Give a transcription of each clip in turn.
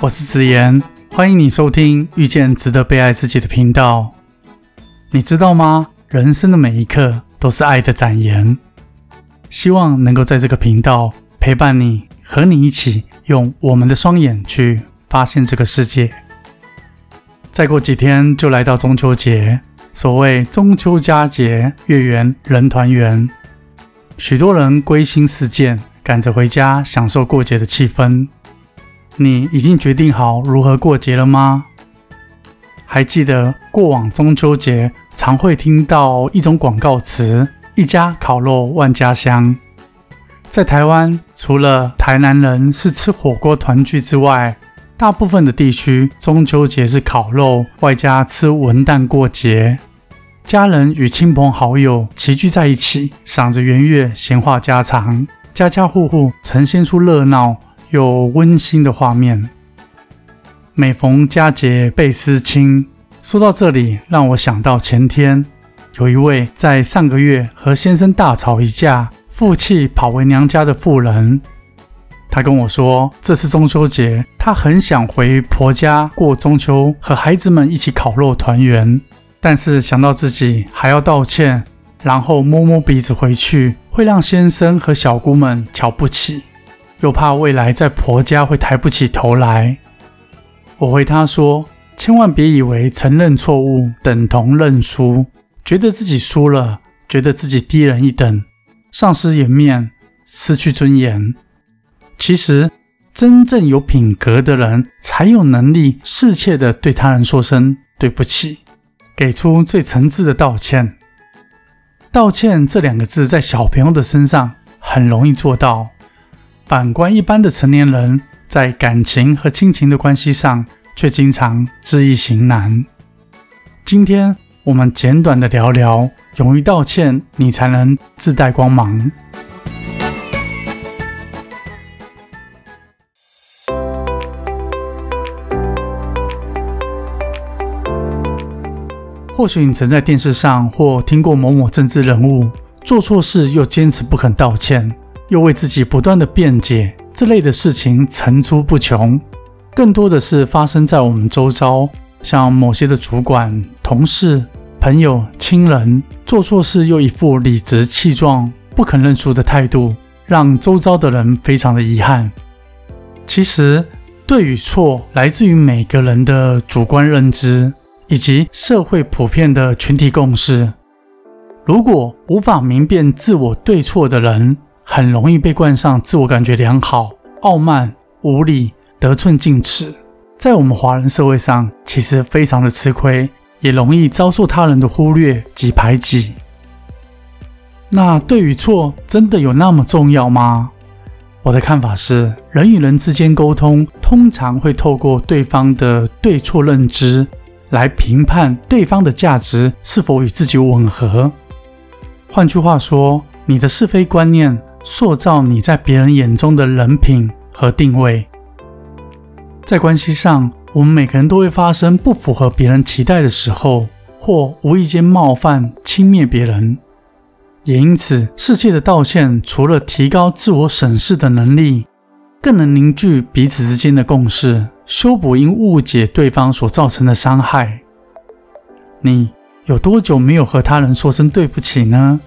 我是子妍，欢迎你收听遇见值得被爱自己的频道。你知道吗？人生的每一刻都是爱的展颜。希望能够在这个频道陪伴你，和你一起用我们的双眼去发现这个世界。再过几天就来到中秋节，所谓中秋佳节，月圆人团圆，许多人归心似箭，赶着回家享受过节的气氛。你已经决定好如何过节了吗？还记得过往中秋节常会听到一种广告词，一家烤肉万家香。在台湾，除了台南人是吃火锅团聚之外，大部分的地区中秋节是烤肉外加吃文旦过节，家人与亲朋好友齐聚在一起，赏着圆月，闲话家常，家家户户呈现出热闹又温馨的画面。每逢佳节倍思亲。说到这里，让我想到前天有一位在上个月和先生大吵一架，负气跑回娘家的妇人。他跟我说，这次中秋节他很想回婆家过中秋，和孩子们一起烤肉团圆，但是想到自己还要道歉，然后摸摸鼻子回去，会让先生和小姑们瞧不起，又怕未来在婆家会抬不起头来。我回他说，千万别以为承认错误等同认输，觉得自己输了，觉得自己低人一等，丧失颜面，失去尊严。其实真正有品格的人才有能力适切地对他人说声对不起，给出最诚挚的道歉。道歉这两个字在小朋友的身上很容易做到，反观一般的成年人，在感情和亲情的关系上却经常知易行难。今天我们简短的聊聊，勇于道歉，你才能自带光芒。或许你曾在电视上或听过某某政治人物做错事又坚持不肯道歉，又为自己不断的辩解，这类的事情层出不穷。更多的是发生在我们周遭，像某些的主管、同事、朋友、亲人，做错事又一副理直气壮、不肯认输的态度，让周遭的人非常的遗憾。其实，对与错来自于每个人的主观认知，以及社会普遍的群体共识。如果无法明辨自我对错的人，很容易被冠上自我感觉良好、傲慢、无理、得寸进尺，在我们华人社会上其实非常的吃亏，也容易遭受他人的忽略及排挤。那对与错真的有那么重要吗？我的看法是，人与人之间沟通通常会透过对方的对错认知来评判对方的价值是否与自己吻合。换句话说，你的是非观念塑造你在别人眼中的人品和定位。在关系上，我们每个人都会发生不符合别人期待的时候，或无意间冒犯、轻蔑别人。也因此，适切的道歉除了提高自我审视的能力，更能凝聚彼此之间的共识，修补因误解对方所造成的伤害。你有多久没有和他人说声对不起呢？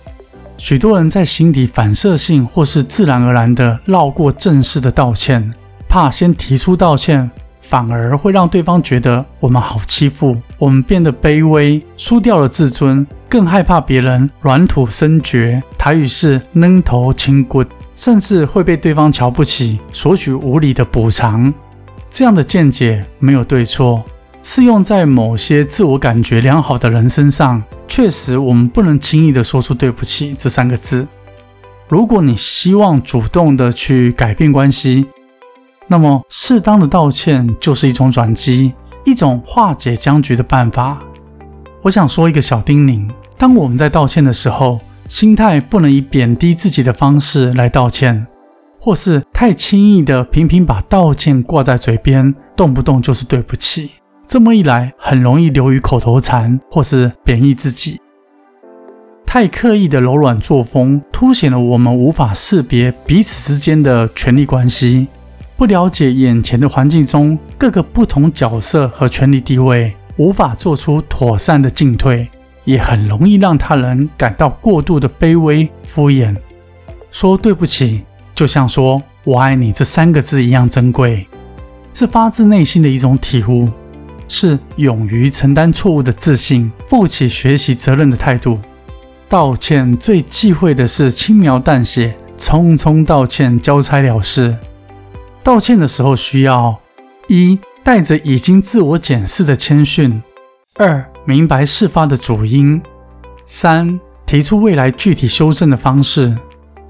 许多人在心底反射性或是自然而然地绕过正式的道歉，怕先提出道歉，反而会让对方觉得我们好欺负，我们变得卑微，输掉了自尊，更害怕别人软土深掘，台语是软头青骨，甚至会被对方瞧不起，索取无理的补偿。这样的见解没有对错，适用在某些自我感觉良好的人身上，确实我们不能轻易地说出对不起这三个字。如果你希望主动地去改变关系，那么适当的道歉就是一种转机，一种化解僵局的办法。我想说一个小叮咛，当我们在道歉的时候，心态不能以贬低自己的方式来道歉，或是太轻易的频频把道歉挂在嘴边，动不动就是对不起。这么一来，很容易流于口头禅或是贬义自己。太刻意的柔软作风凸显了我们无法识别彼此之间的权力关系，不了解眼前的环境中各个不同角色和权力地位，无法做出妥善的进退，也很容易让他人感到过度的卑微敷衍。说对不起就像说我爱你这三个字一样珍贵，是发自内心的一种体悟，是勇于承担错误的自信，负起学习责任的态度。道歉最忌讳的是轻描淡写，匆匆道歉，交差了事。道歉的时候需要：一、带着已经自我检视的谦逊；二、明白事发的主因；三、提出未来具体修正的方式。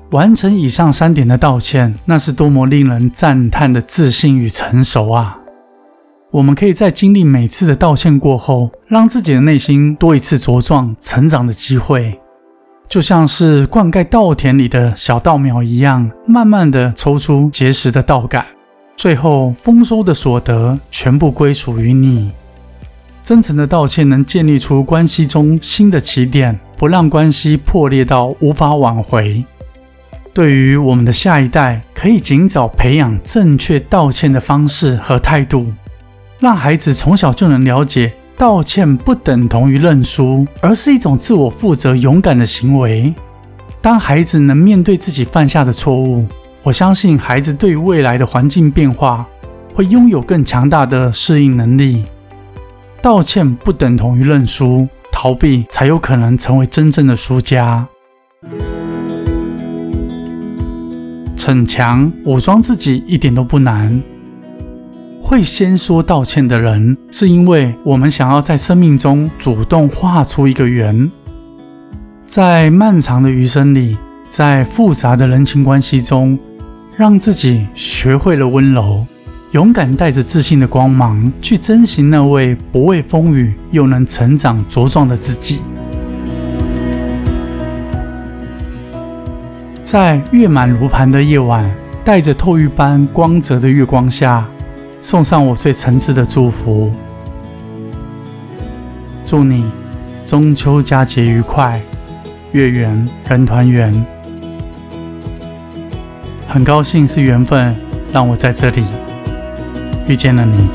完成以上三点的道歉，那是多么令人赞叹的自信与成熟啊！我们可以在经历每次的道歉过后，让自己的内心多一次茁壮成长的机会，就像是灌溉稻田里的小稻苗一样，慢慢的抽出结实的稻杆，最后丰收的所得全部归属于你。真诚的道歉能建立出关系中新的起点，不让关系破裂到无法挽回。对于我们的下一代，可以尽早培养正确道歉的方式和态度，让孩子从小就能了解道歉不等同于认输，而是一种自我负责勇敢的行为。当孩子能面对自己犯下的错误，我相信孩子对于未来的环境变化会拥有更强大的适应能力。道歉不等同于认输，逃避才有可能成为真正的输家。逞强武装自己一点都不难。会先说道歉的人，是因为我们想要在生命中主动画出一个圆。在漫长的余生里，在复杂的人情关系中，让自己学会了温柔，勇敢带着自信的光芒，去珍惜那位不畏风雨又能成长茁壮的自己。在月满如盘的夜晚，带着透玉般光泽的月光下，送上我最诚挚的祝福。祝你中秋佳节愉快，月圆人团圆。很高兴是缘分让我在这里遇见了你。